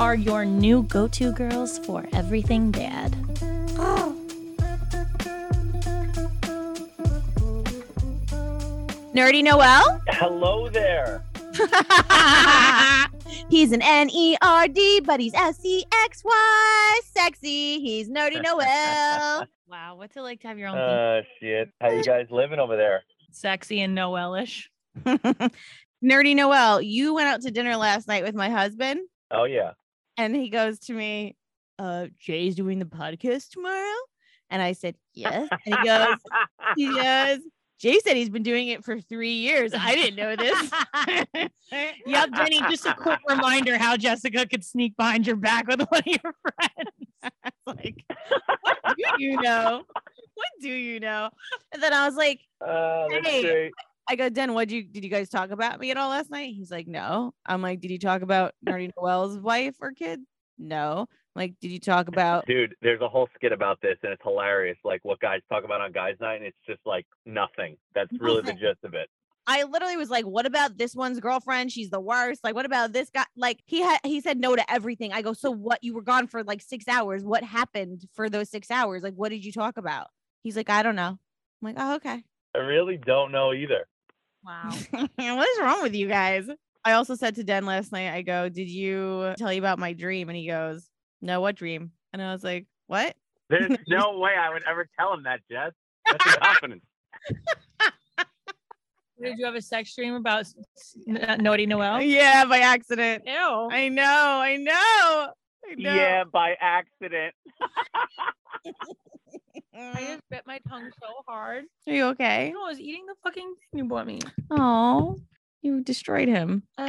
Are your new go-to girls for everything dad. Oh. Nerdy Noel? Hello there. He's an N-E-R-D, but he's S-E-X-Y. Sexy. He's Nerdy Noel. Wow, what's it like to have your own thing? Shit. How you guys living over there? Sexy and Noel-ish. Nerdy Noel, you went out to dinner last night with my husband. Oh, yeah. And he goes to me, Jay's doing the podcast tomorrow? And I said, yes. And he goes, Jay said he's been doing it for 3 years. I didn't know this. Yep, Jenny, just a quick reminder how Jessica could sneak behind your back with one of your friends. Like, what do you know? What do you know? And then I was like, hey. I go, Den, did you guys talk about me at all last night? He's like, no. I'm like, did you talk about Nerdy Noel's wife or kid? No. I'm like, did you talk about? Dude, there's a whole skit about this, and it's hilarious. Like, what guys talk about on guys' night, and it's just like nothing. That's really the gist of it. I literally was like, what about this one's girlfriend? She's the worst. Like, what about this guy? Like, he said no to everything. I go, so what? You were gone for like 6 hours. What happened for those 6 hours? Like, what did you talk about? He's like, I don't know. I'm like, oh, okay. I really don't know either. Wow. What is wrong with you guys? I also said to Den last night, I go, did you tell you about my dream? And he goes, no, what dream? And I was like, what? There's no way I would ever tell him that, Jess. That's his confidence. Did you have a sex dream about Nerdy Noel? Yeah, by accident. Ew. I know. Yeah, by accident. I just bit my tongue so hard. Are you okay? No, I was eating the fucking thing you bought me. Oh, you destroyed him. So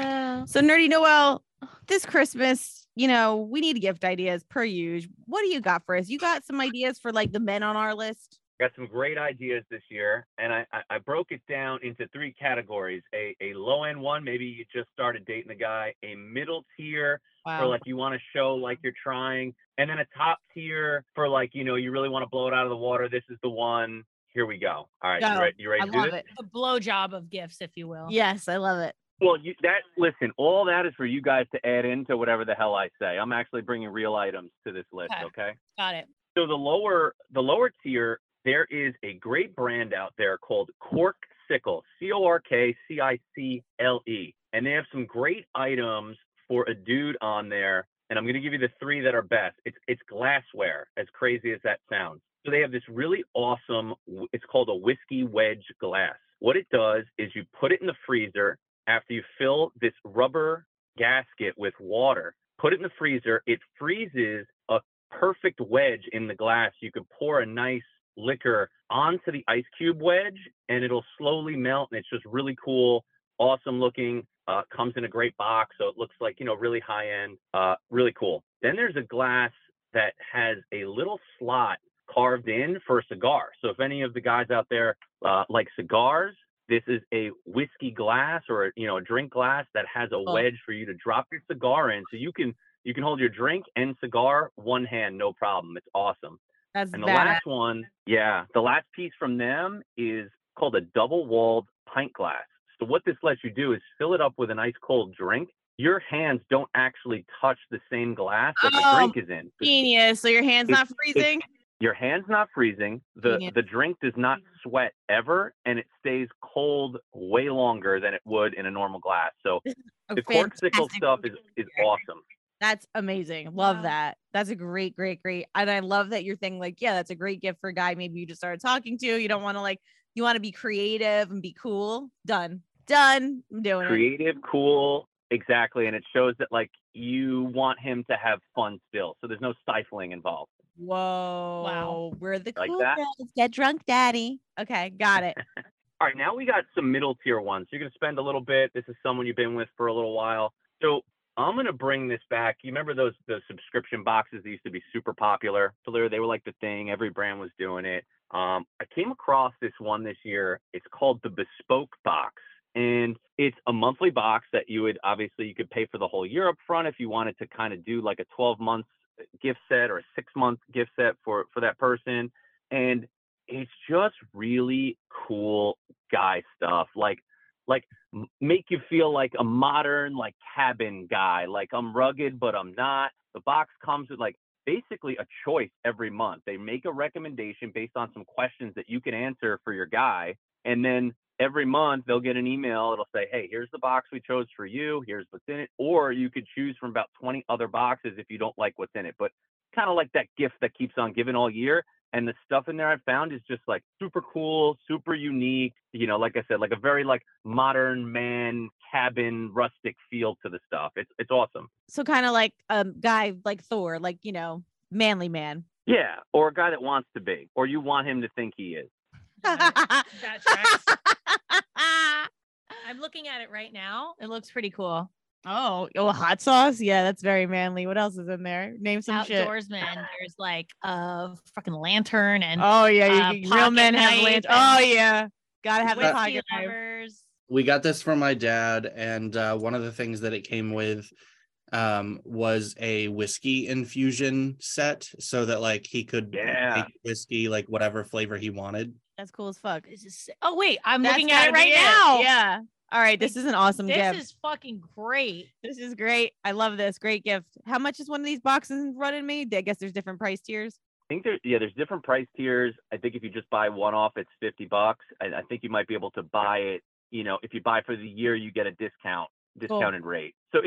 Nerdy Noel, this Christmas, you know, we need gift ideas per usual. What do you got for us? You got some ideas for like the men on our list? Got some great ideas this year. And I broke it down into three categories. A low end one, maybe you just started dating the guy, a middle tier, wow, for like you want to show like you're trying, and then a top tier for like, you know, you really want to blow it out of the water. This is the one. Here we go. All right. Go. You ready to do this? I love it. A blowjob of gifts, if you will. Yes, I love it. Well, listen, all that is for you guys to add into whatever the hell I say. I'm actually bringing real items to this list. Okay. Got it. So the lower tier, there is a great brand out there called Corkcicle, Corkcicle. And they have some great items for a dude on there, and I'm going to give you the three that are best. It's glassware, as crazy as that sounds. So they have this really awesome, it's called a whiskey wedge glass. What it does is you put it in the freezer after you fill this rubber gasket with water, put it in the freezer, it freezes a perfect wedge in the glass. You can pour a nice liquor onto the ice cube wedge, and it'll slowly melt, and it's just really cool, awesome looking. Comes in a great box, so it looks like, you know, really high end, really cool. Then there's a glass that has a little slot carved in for a cigar. So if any of the guys out there like cigars, this is a whiskey glass or a drink glass that has a wedge for you to drop your cigar in, so you can hold your drink and cigar one hand, no problem. It's awesome. That's and the bad. Last one, yeah, the last piece from them is called a double-walled pint glass. So what this lets you do is fill it up with an ice cold drink. Your hands don't actually touch the same glass that the drink is in. Genius. So your hand's not freezing? Your hand's not freezing. The drink does not sweat ever, and it stays cold way longer than it would in a normal glass. So the Corkcicle stuff is awesome. That's amazing. Love that. That's a great. And I love that your thing, like, yeah, that's a great gift for a guy. Maybe you just started talking to. You don't want to like You want to be creative and be cool. Done. I'm doing it. Creative, cool. Exactly. And it shows that like you want him to have fun still. So there's no stifling involved. Whoa. Wow. We're the cool girls. Get drunk, daddy. Okay. Got it. All right. Now we got some middle tier ones. You're going to spend a little bit. This is someone you've been with for a little while. So I'm going to bring this back. You remember those subscription boxes that used to be super popular? So they were like the thing. Every brand was doing it. I came across this one this year. It's called the Bespoke Box. And it's a monthly box that you could pay for the whole year up front if you wanted to kind of do like a 12-month gift set or a 6-month gift set for that person. And it's just really cool guy stuff. Like make you feel like a modern, like cabin guy, like I'm rugged, but I'm not. The box comes with like basically a choice every month. They make a recommendation based on some questions that you can answer for your guy. And then every month they'll get an email. It'll say, hey, here's the box we chose for you. Here's what's in it. Or you could choose from about 20 other boxes if you don't like what's in it, but kind of like that gift that keeps on giving all year. And the stuff in there I found is just like super cool, super unique, you know, like I said, like a very like modern man cabin, rustic feel to the stuff. It's awesome. So kind of like a guy like Thor, like, you know, manly man. Yeah. Or a guy that wants to be, or you want him to think he is. That tracks. I'm looking at it right now. It looks pretty cool. Oh, hot sauce. Yeah, that's very manly. What else is in there? Name some shit. Outdoorsman. There's like a fucking lantern and real men have lanterns. Oh yeah, gotta have the pocket knife. We got this from my dad, and one of the things that it came with was a whiskey infusion set, so that like he could make whiskey like whatever flavor he wanted. That's cool as fuck. Oh wait, that's looking at it right now. Yeah. All right, this is an awesome gift. This is fucking great. This is great. I love this. Great gift. How much is one of these boxes running me? I guess there's different price tiers. I think there's different price tiers. I think if you just buy one off, it's $50. And I think you might be able to buy it, you know, if you buy for the year, you get a discounted rate. So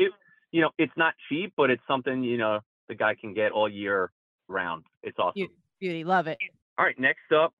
it's not cheap, but it's something, you know, the guy can get all year round. It's awesome. Beauty, love it. All right, next up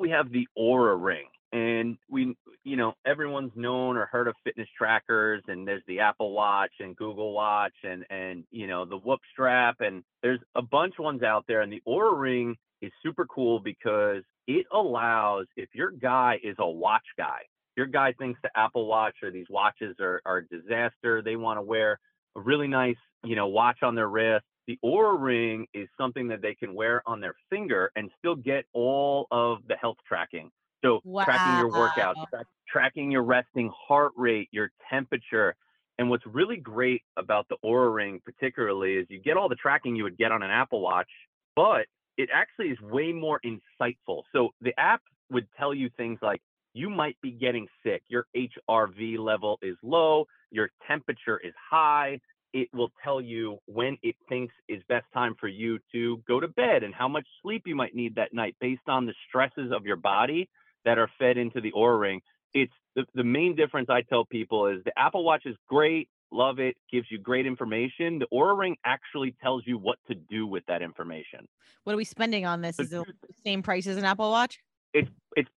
we have the Oura ring. And we, you know, everyone's known or heard of fitness trackers, and there's the Apple Watch and Google Watch and, you know, the Whoop strap. And there's a bunch of ones out there. And the Oura ring is super cool because it allows, if your guy is a watch guy, your guy thinks the Apple Watch or these watches are a disaster. They want to wear a really nice, you know, watch on their wrist. The Oura ring is something that they can wear on their finger and still get all of the health tracking. So tracking your workouts, tracking your resting heart rate, your temperature. And what's really great about the Oura ring particularly is you get all the tracking you would get on an Apple Watch, but it actually is way more insightful. So the app would tell you things like, you might be getting sick. Your HRV level is low. Your temperature is high. It will tell you when it thinks is best time for you to go to bed and how much sleep you might need that night based on the stresses of your body that are fed into the Oura ring. It's the main difference I tell people is the Apple Watch is great, love it, gives you great information. The Oura ring actually tells you what to do with that information. What are we spending on this? Is it the same price as an Apple Watch? It's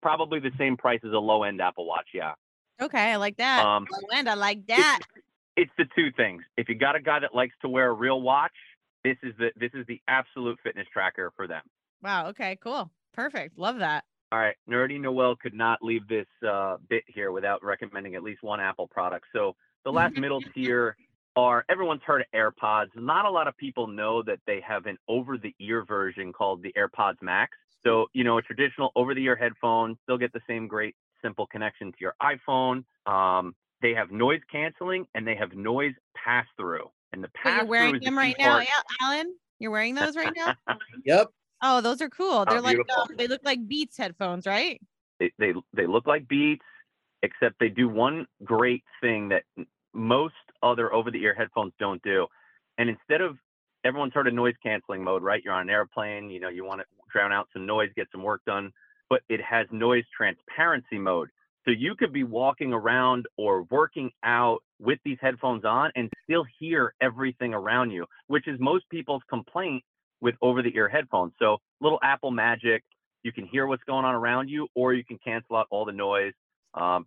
probably the same price as a low-end Apple Watch, yeah. Okay, I like that. Low-end, I like that. It's the two things. If you got a guy that likes to wear a real watch, this is the absolute fitness tracker for them. Wow, okay, cool. Perfect. Love that. All right, Nerdy Noel could not leave this bit here without recommending at least one Apple product. So the last middle tier are, everyone's heard of AirPods. Not a lot of people know that they have an over-the-ear version called the AirPods Max. So, you know, a traditional over-the-ear headphone, still get the same great simple connection to your iPhone. They have noise canceling and they have noise pass-through. And the pass-through, you're wearing them right now, Alan? You're wearing those right now? Yep. Oh, those are cool. They're like, they look like Beats headphones, right? They look like Beats, except they do one great thing that most other over-the-ear headphones don't do. And instead of, everyone's heard of noise canceling mode, right? You're on an airplane, you know, you want to drown out some noise, get some work done, but it has noise transparency mode. So you could be walking around or working out with these headphones on and still hear everything around you, which is most people's complaint with over-the-ear headphones. So little Apple magic, You can hear what's going on around you, or you can cancel out all the noise.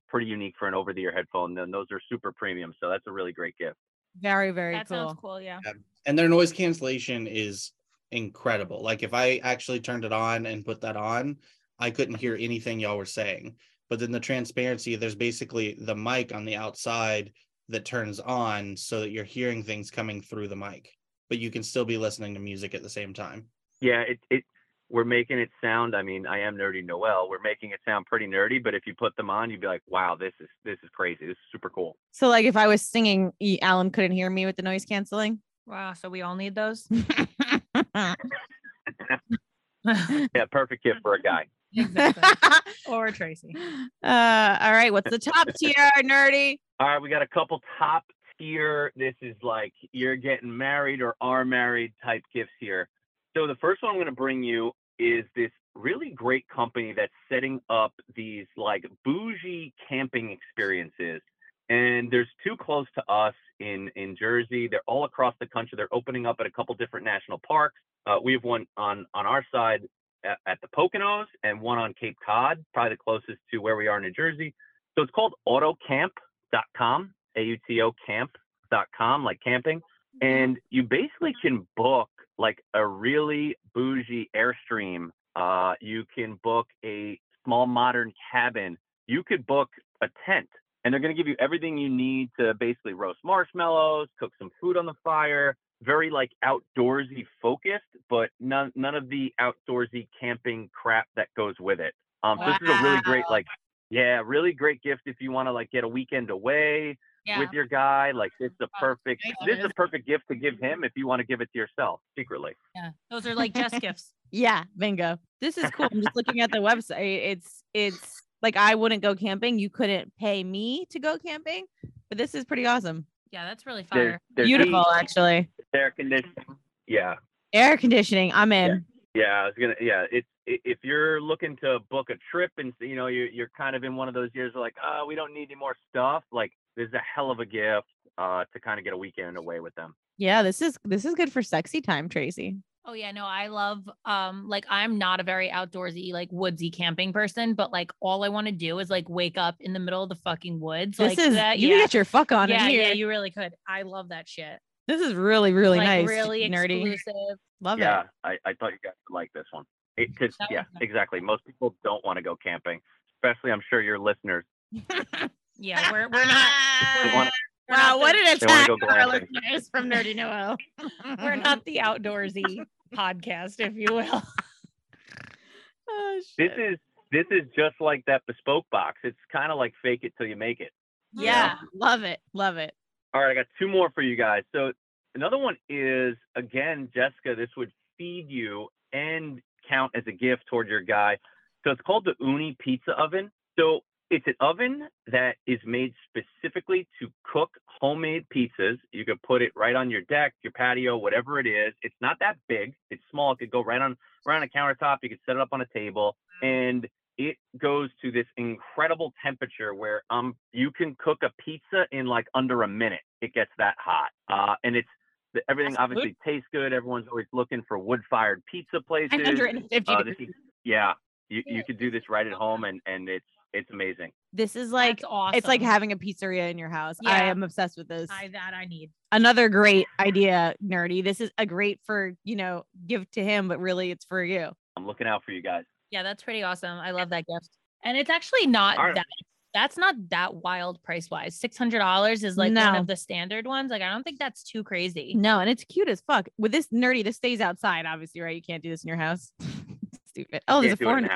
Pretty unique for an over-the-ear headphone. And those are super premium. So that's a really great gift. Very, very cool. That sounds cool, yeah. And their noise cancellation is incredible. Like if I actually turned it on and put that on, I couldn't hear anything y'all were saying. But then the transparency, there's basically the mic on the outside that turns on so that you're hearing things coming through the mic, but you can still be listening to music at the same time. Yeah, we're making it sound, I mean, I am Nerdy Noel. We're making it sound pretty nerdy, but if you put them on, you'd be like, wow, this is crazy. This is super cool. So like if I was singing, Alan couldn't hear me with the noise canceling. Wow. So we all need those. Yeah. Perfect gift for a guy. Exactly. Or Tracy. All right. What's the top tier, Nerdy? All right. We got a couple top tier. This is like you're getting married or are married type gifts here. So the first one I'm going to bring you is this really great company that's setting up these like bougie camping experiences. And there's two close to us in Jersey. They're all across the country. They're opening up at a couple different national parks. We have one on our side at the Poconos and one on Cape Cod, probably the closest to where we are in New Jersey. So it's called Autocamp.com, AUTO camp.com, like camping. And you basically can book like a really bougie Airstream. You can book a small modern cabin. You could book a tent. And they're going to give you everything you need to basically roast marshmallows, cook some food on the fire, very like outdoorsy focused, but none of the outdoorsy camping crap that goes with it. Wow. So this is a really great, like, yeah, really great gift if you want to like get a weekend away with your guy. Like this is a perfect gift to give him if you want to give it to yourself secretly. Yeah, those are like just gifts. Yeah, bingo. This is cool. I'm just looking at the website. It's. Like I wouldn't go camping. You couldn't pay me to go camping, but this is pretty awesome. Yeah, that's really fire. They're beautiful, actually. Air conditioning. Yeah. Air conditioning. I'm in. Yeah, I was gonna. Yeah, it's if you're looking to book a trip and you know you're kind of in one of those years like, oh, we don't need any more stuff. Like this is a hell of a gift to kind of get a weekend away with them. Yeah, this is good for sexy time, Tracy. Oh yeah, no, I love, like I'm not a very outdoorsy, like woodsy camping person, but like all I want to do is like wake up in the middle of the fucking woods. This like is, that, you get your fuck on in here. Yeah, you really could. I love that shit. This is really, really like, nice. Really nerdy. Exclusive. Love it. Yeah, I thought you guys would like this one. Exactly. Most people don't want to go camping, especially I'm sure your listeners. Yeah, we're not. Wow, what an attack on our listeners from Nerdy Noel. We're not the outdoorsy podcast, if you will. Oh, shit. This is just like that Bespoke Box. It's kind of like fake it till you make it. Yeah, you know? Love it. All right, I got two more for you guys. So another one is, again, Jessica, this would feed you and count as a gift toward your guy. So it's called the Ooni Pizza Oven. So it's an oven that is made specifically to cook homemade pizzas. You could put it right on your deck, your patio, whatever it is. It's not that big. It's small. It could go right on a countertop. You could set it up on a table. And it goes to this incredible temperature where you can cook a pizza in like under a minute. It gets that hot. And it's everything obviously tastes good. Everyone's always looking for wood-fired pizza places. 150 degrees. Yeah. You could do this right at home and it's amazing. This is like, awesome. It's like having a pizzeria in your house. Yeah. I am obsessed with this. I need another great idea, Nerdy. This is a great for, you know, give to him, but really it's for you. I'm looking out for you guys. Yeah. That's pretty awesome. I love that gift. And it's actually not that's not that wild price wise. $600 is like one of the standard ones. Like, I don't think that's too crazy. No. And it's cute as fuck with this Nerdy. This stays outside, obviously, right? You can't do this in your house. Stupid. Oh, there's a $400.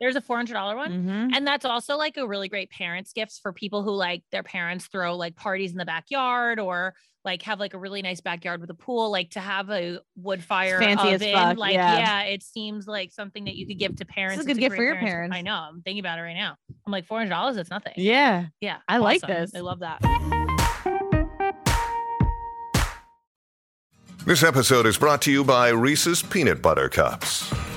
There's a $400 one. Mm-hmm. And that's also like a really great parents gifts for people who like their parents throw like parties in the backyard or like have like a really nice backyard with a pool, like to have a wood fire fancy oven. As fuck. Like, yeah, it seems like something that you could give to parents. It's a good gift for your parents. I know. I'm thinking about it right now. I'm like $400. It's nothing. Yeah. Yeah. I like this. I love that. This episode is brought to you by Reese's Peanut Butter Cups.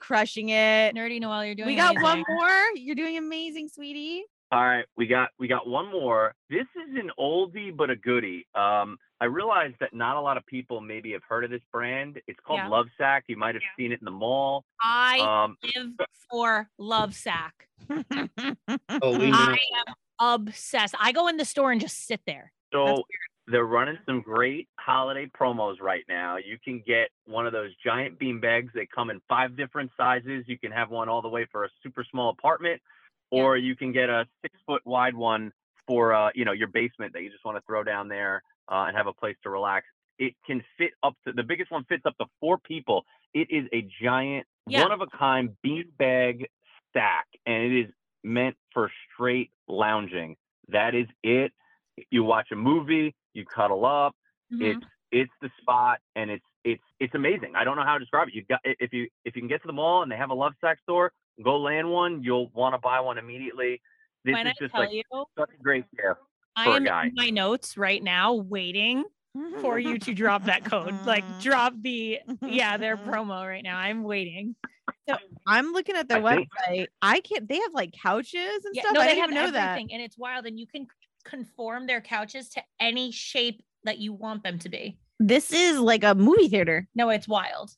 Crushing it. Nerdy Noelle, you're doing amazing. We got one more. You're doing amazing, sweetie. All right. We got one more. This is an oldie, but a goodie. I realized that not a lot of people maybe have heard of this brand. It's called Lovesac. You might have seen it in the mall. I live for Lovesac. I am obsessed. I go in the store and just sit there. So they're running some great holiday promos right now. You can get one of those giant bean bags. They come in 5 different sizes. You can have one all the way for a super small apartment, or you can get a 6-foot wide one for your basement that you just want to throw down there and have a place to relax. It can fit up to, the biggest one fits up to 4 people. It is a giant, one-of-a-kind bean bag stack, and it is meant for straight lounging. That is it. You watch a movie, you cuddle up. Mm-hmm. It's the spot, and it's amazing. I don't know how to describe it. You got, if you can get to the mall and they have a Lovesac store, go land one. You'll want to buy one immediately. This when is I just tell like you, such a great gift. I am in my notes right now, waiting for you to drop that code. Like drop their promo right now. I'm waiting. So I'm looking at their website. I can't. They have like couches and stuff. No, I didn't know that. And it's wild, and you can conform their couches to any shape that you want them to be. This is like a movie theater. No, it's wild.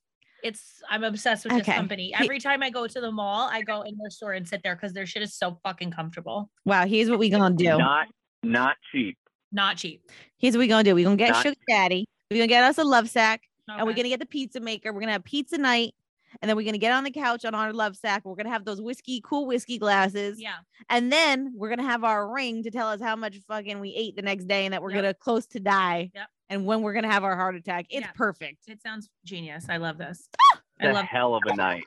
I'm obsessed with this company. Every time I go to the mall, I go in their store and sit there because their shit is so fucking comfortable. Wow. Here's what we gonna do. Not cheap. Not cheap. Here's what we gonna do. We gonna get Sugar Daddy. We gonna get us a Lovesac, and we're gonna get the pizza maker. We're gonna have pizza night. And then we're going to get on the couch on our Lovesac. We're going to have those cool whiskey glasses. Yeah. And then we're going to have our ring to tell us how much fucking we ate the next day and that we're going to close to die. Yep. And when we're going to have our heart attack. It's perfect. It sounds genius. I love this. It's a hell of a night.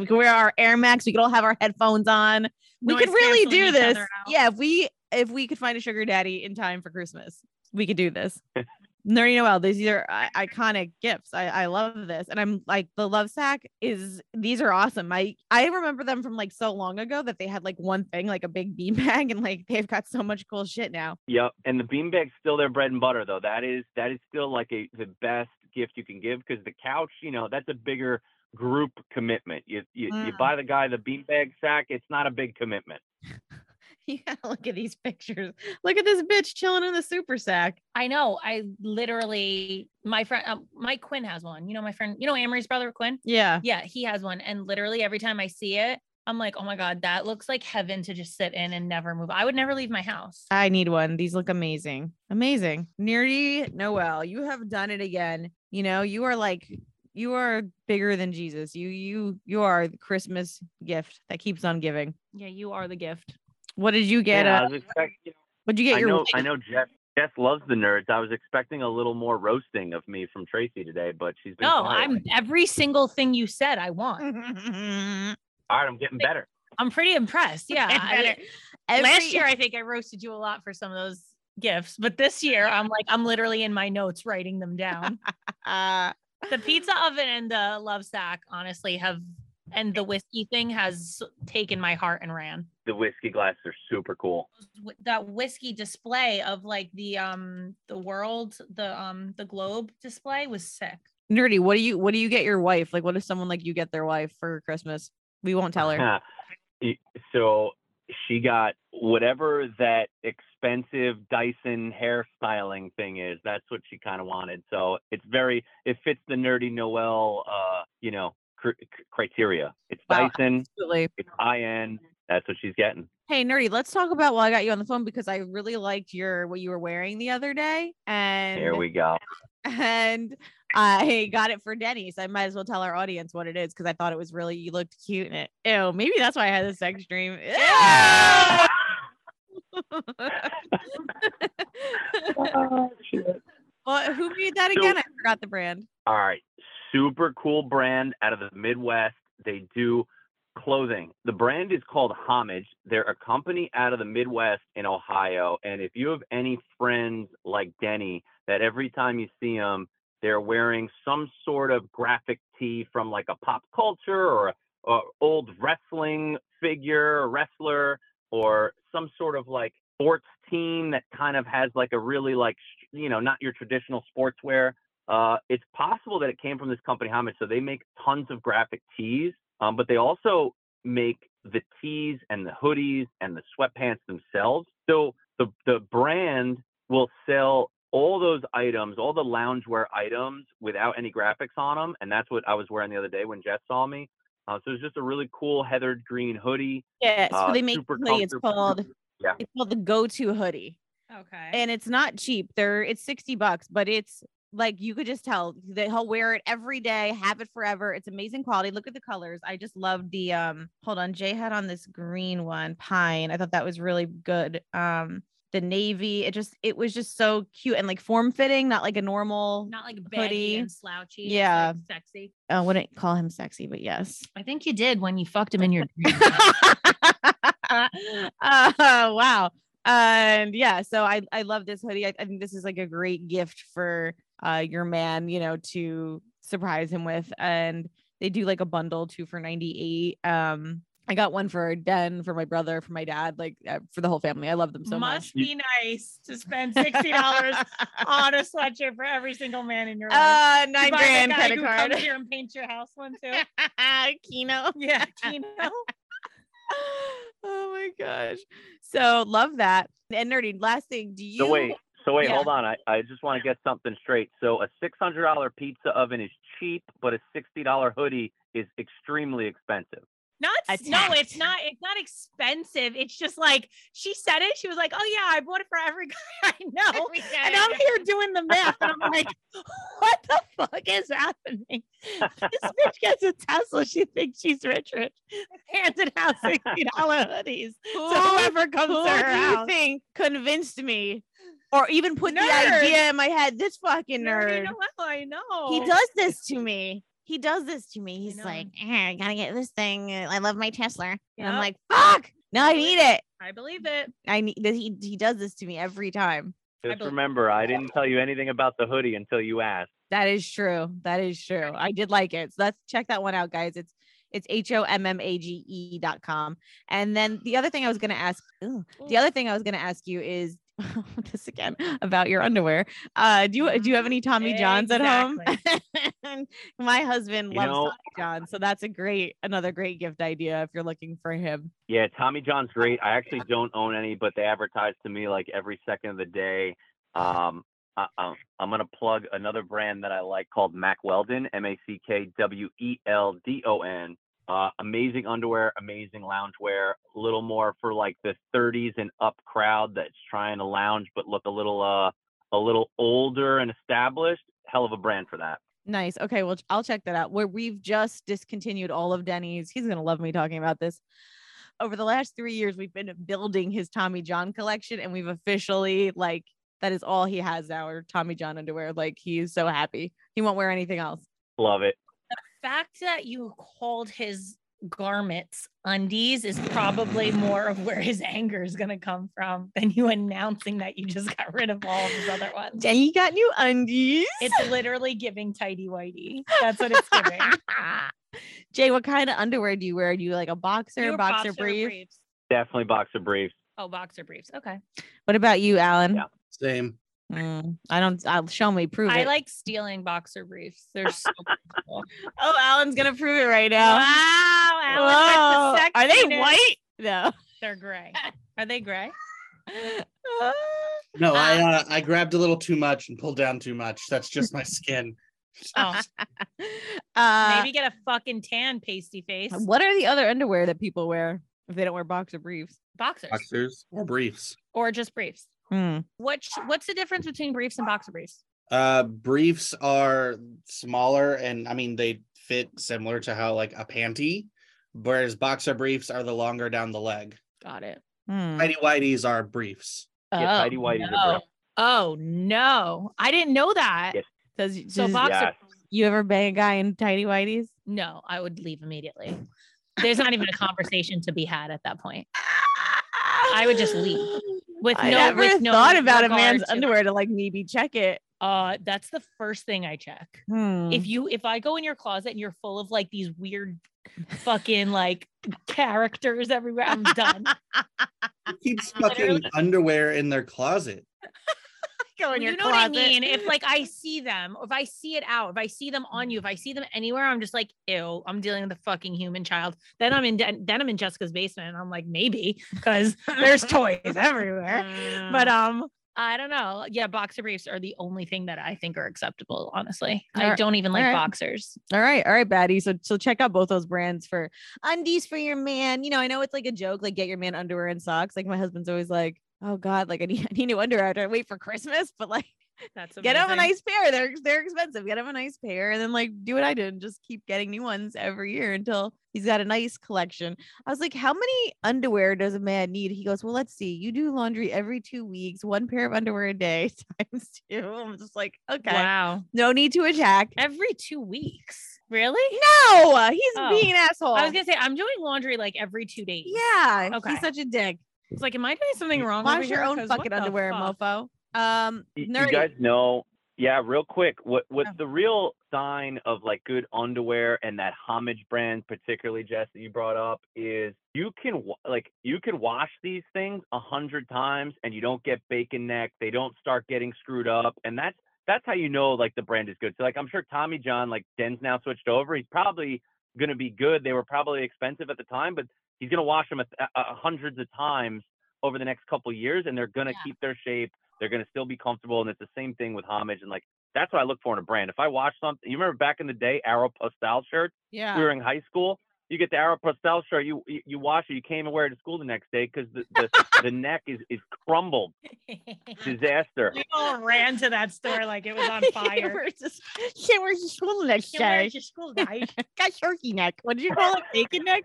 We could wear our Air Max. We could all have our headphones on. We could really do this. Yeah. If we could find a sugar daddy in time for Christmas, we could do this. Nerdy Noelle, these are iconic gifts. I love this. And I'm like, the Lovesac these are awesome. I remember them from like so long ago that they had like one thing, like a big beanbag, and like, they've got so much cool shit now. Yep. And the beanbag's still their bread and butter though. That is still like the best gift you can give. Cause the couch, that's a bigger group commitment. You buy the guy the beanbag sack. It's not a big commitment. You gotta look at these pictures. Look at this bitch chilling in the super sack. I know. I literally, my friend, Mike Quinn has one. My friend, Amory's brother, Quinn? Yeah. Yeah, he has one. And literally every time I see it, I'm like, oh my God, that looks like heaven to just sit in and never move. I would never leave my house. I need one. These look amazing. Amazing. Nerdy Noelle, you have done it again. You are like, you are bigger than Jesus. You are the Christmas gift that keeps on giving. Yeah, you are the gift. What did you get? Yeah, what'd you get? I know Jess loves the nerds. I was expecting a little more roasting of me from Tracy today, but she's been quiet. I'm every single thing you said I want. All right, I'm getting better. I'm pretty impressed. Yeah. Last year, I think I roasted you a lot for some of those gifts, but this year I'm literally in my notes writing them down. The pizza oven and the Lovesac honestly and the whiskey thing has taken my heart and ran. The whiskey glasses are super cool. That whiskey display of like the globe display was sick. Nerdy, what do you get your wife? Like, what if someone like you get their wife for Christmas? We won't tell her. So she got whatever that expensive Dyson hair styling thing is. That's what she kind of wanted. So it fits the Nerdy Noelle, criteria. It's Dyson. Absolutely. It's IN. That's what she's getting. Hey, Nerdy, let's talk about while I got you on the phone, because I really liked what you were wearing the other day. And here we go. And I got it for Denny's. I might as well tell our audience what it is because I thought it was really, you looked cute in it. Ew, maybe that's why I had a sex dream. Oh, shit. Well, who made that again? I forgot the brand. All right. Super cool brand out of the Midwest. They do clothing. The brand is called Homage. They're a company out of the Midwest in Ohio. And if you have any friends like Denny that every time you see them, they're wearing some sort of graphic tee from like a pop culture or an old wrestling figure or wrestler, or some sort of like sports team that kind of has like a really like, you know, not your traditional sportswear. It's possible that it came from this company, Homage. So they make tons of graphic tees, but they also make the tees and the hoodies and the sweatpants themselves. So the brand will sell all those items, all the loungewear items without any graphics on them. And that's what I was wearing the other day when Jess saw me. So it's just a really cool heathered green hoodie. Yeah, so they make hoodie. It's called the go-to hoodie. Okay. And it's not cheap. It's $60, but it's like, you could just tell that he'll wear it every day, have it forever. It's amazing quality. Look at the colors. I just love the, hold on. Jay had on this green one, pine. I thought that was really good. The navy, it was just so cute and like form fitting, not like a normal, not like baggy and slouchy. Yeah. Like sexy. I wouldn't call him sexy, but yes. I think you did when you fucked him in your dream. Wow. And yeah, so I love this hoodie. I think this is like a great gift for your man, you know, to surprise him with. And they do like a bundle 2 for $98. I got one for Den, for my brother, for my dad, like for the whole family. I love them so much. Must be nice to spend $60 on a sweatshirt for every single man in your life. $9,000 credit card. Comes here and paints your house one too. Kino. Yeah, Kino. Oh my gosh. So love that. And Nerdy, last thing, do you... So wait, yeah. Hold on. I just want to get something straight. So a $600 pizza oven is cheap, but a $60 hoodie is extremely expensive. It's not expensive. It's just like, she said it. She was like, oh yeah, I bought it for every guy I know. And I'm here doing the math. And I'm like, what the fuck is happening? This bitch gets a Tesla. She thinks she's rich. Handed out $60 hoodies. So whoever comes to her house. You think convinced me? Or even put the idea in my head. This fucking nerd. I know. He does this to me. He's like, I gotta get this thing. I love my Tesla. Yep. And I'm like, fuck, no, I need it. I believe it. I need that. He does this to me every time. Just remember, I didn't tell you anything about the hoodie until you asked. That is true. I did like it. So let's check that one out, guys. It's HOMMAGE.com. And then the other thing I was going to ask you is, this again about your underwear. Do you have any Tommy Johns at home? My husband loves Tommy John, so that's another great gift idea if you're looking for him. Yeah, Tommy John's great. I actually don't own any, but they advertise to me like every second of the day. I'm gonna plug another brand that I like called Mac Weldon, MACKWELDON. Amazing underwear, amazing loungewear, a little more for like the 30s and up crowd that's trying to lounge but look a little older and established. Hell of a brand for that. Nice. Okay, well, I'll check that out. Where we've just discontinued all of Denny's. He's gonna love me talking about this. Over the last 3 years, we've been building his Tommy John collection, and we've officially like that is all he has now, or Tommy John underwear. Like, he's so happy. He won't wear anything else. Love it. The fact that you called his garments undies is probably more of where his anger is going to come from than you announcing that you just got rid of all of his other ones. Then you got new undies. It's literally giving tidy whitey. That's what it's giving. Jay, what kind of underwear do you wear? Do you like a boxer, briefs? Definitely boxer briefs. Oh, boxer briefs. Okay. What about you, Alan? Yeah, same. I like stealing boxer briefs. They're so cool. Oh, Alan's gonna prove it right now. Wow, Alan. That's the sexiness. Are they white? No, they're gray. Are they gray? No, I grabbed a little too much and pulled down too much. That's just my skin. Oh. Maybe get a fucking tan, pasty face. What are the other underwear that people wear if they don't wear boxer briefs? Boxers or briefs, or just briefs. What's the difference between briefs and boxer briefs? Briefs are smaller, and I mean they fit similar to how like a panty, whereas boxer briefs are the longer down the leg. Got it. Tidy whities are briefs. Yeah, tidy whities are briefs. Oh no, I didn't know that. Yes. So boxer. Yes. You ever bang a guy in tidy whities? No, I would leave immediately. There's not even a conversation to be had at that point. I would just leave. I never thought about a man's underwear to like maybe check it That's the first thing I check. If I go in your closet and you're full of like these weird fucking like characters everywhere, I'm done. Who keeps fucking underwear in their closet? What I mean? If like I see them, if I see it out, if I see them on you, if I see them anywhere, I'm just like, ew, I'm dealing with a fucking human child. Then I'm in Jessica's basement and I'm like, maybe, because there's toys everywhere. But I don't know. Yeah, boxer briefs are the only thing that I think are acceptable, honestly. All right. I don't even like boxers. All right, baddie. So check out both those brands for undies for your man. You know, I know it's like a joke, like get your man underwear and socks. Like my husband's always like, oh God, like I need new underwear. I don't wait for Christmas, but like that's amazing. Get him a nice pair. They're expensive. Get him a nice pair and then like do what I did and just keep getting new ones every year until he's got a nice collection. I was like, how many underwear does a man need? He goes, well, let's see. You do laundry every 2 weeks, one pair of underwear a day times 2. I'm just like, okay. Wow. No need to attack. Every 2 weeks. Really? No, he's being an asshole. I was gonna say, I'm doing laundry like every 2 days. Yeah. Okay. He's such a dick. It's like, am I doing something wrong? Wash your own fucking underwear, mofo. You guys know, yeah, real quick, what's the real sign of like good underwear and that Homage brand, particularly Jess, that you brought up, is you can wash these things 100 times and you don't get bacon neck. They don't start getting screwed up. And that's how you know like the brand is good. So like, I'm sure Tommy John, like Den's now switched over. He's probably going to be good. They were probably expensive at the time, but he's going to wash them hundreds of times over the next couple of years, and they're going to keep their shape. They're going to still be comfortable. And it's the same thing with Homage. And like, that's what I look for in a brand. If I wash something, you remember back in the day, Aeropostale shirts? Yeah. We were in high school. You get the Aeropostale shirt, you wash it, you can't even wear it to school the next day because the neck is crumbled. Disaster. We all ran to that store like it was on fire. Can't wear it to school the next day. Can't wear it to school, guys. Got turkey neck. What did you call it? Bacon neck?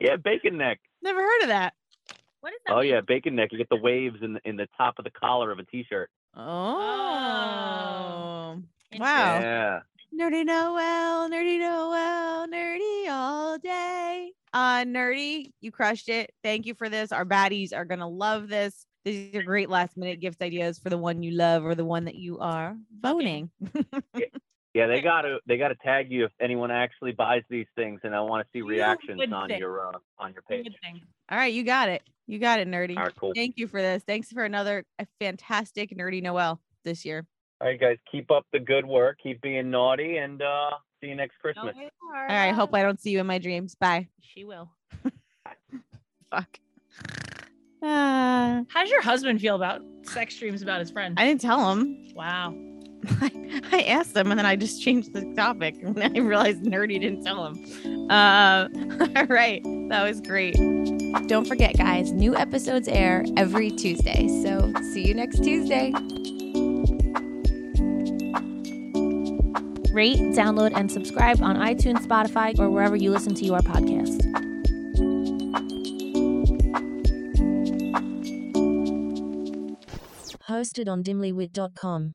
Yeah, bacon neck. Never heard of that. What is that? Oh yeah, bacon neck. You get the waves in the top of the collar of a t-shirt. Oh. Wow. Yeah. Nerdy Noel, nerdy all day. Nerdy, you crushed it. Thank you for this. Our baddies are gonna love this. These are great last minute gift ideas for the one you love or the one that you are voting. Yeah. Yeah, they gotta tag you if anyone actually buys these things, and I want to see reactions on your page. All right, you got it, nerdy. All right, cool. Thank you for this. Thanks for another fantastic nerdy Noel this year. All right, guys, keep up the good work. Keep being naughty, and see you next Christmas. No, all right, hope I don't see you in my dreams. Bye. She will. Fuck. How does your husband feel about sex dreams about his friend? I didn't tell him. Wow. I asked them and then I just changed the topic and I realized nerdy didn't tell him. All right. That was great. Don't forget, guys, new episodes air every Tuesday. So see you next Tuesday. Rate, download, and subscribe on iTunes, Spotify, or wherever you listen to your podcast. Hosted on dimlywit.com.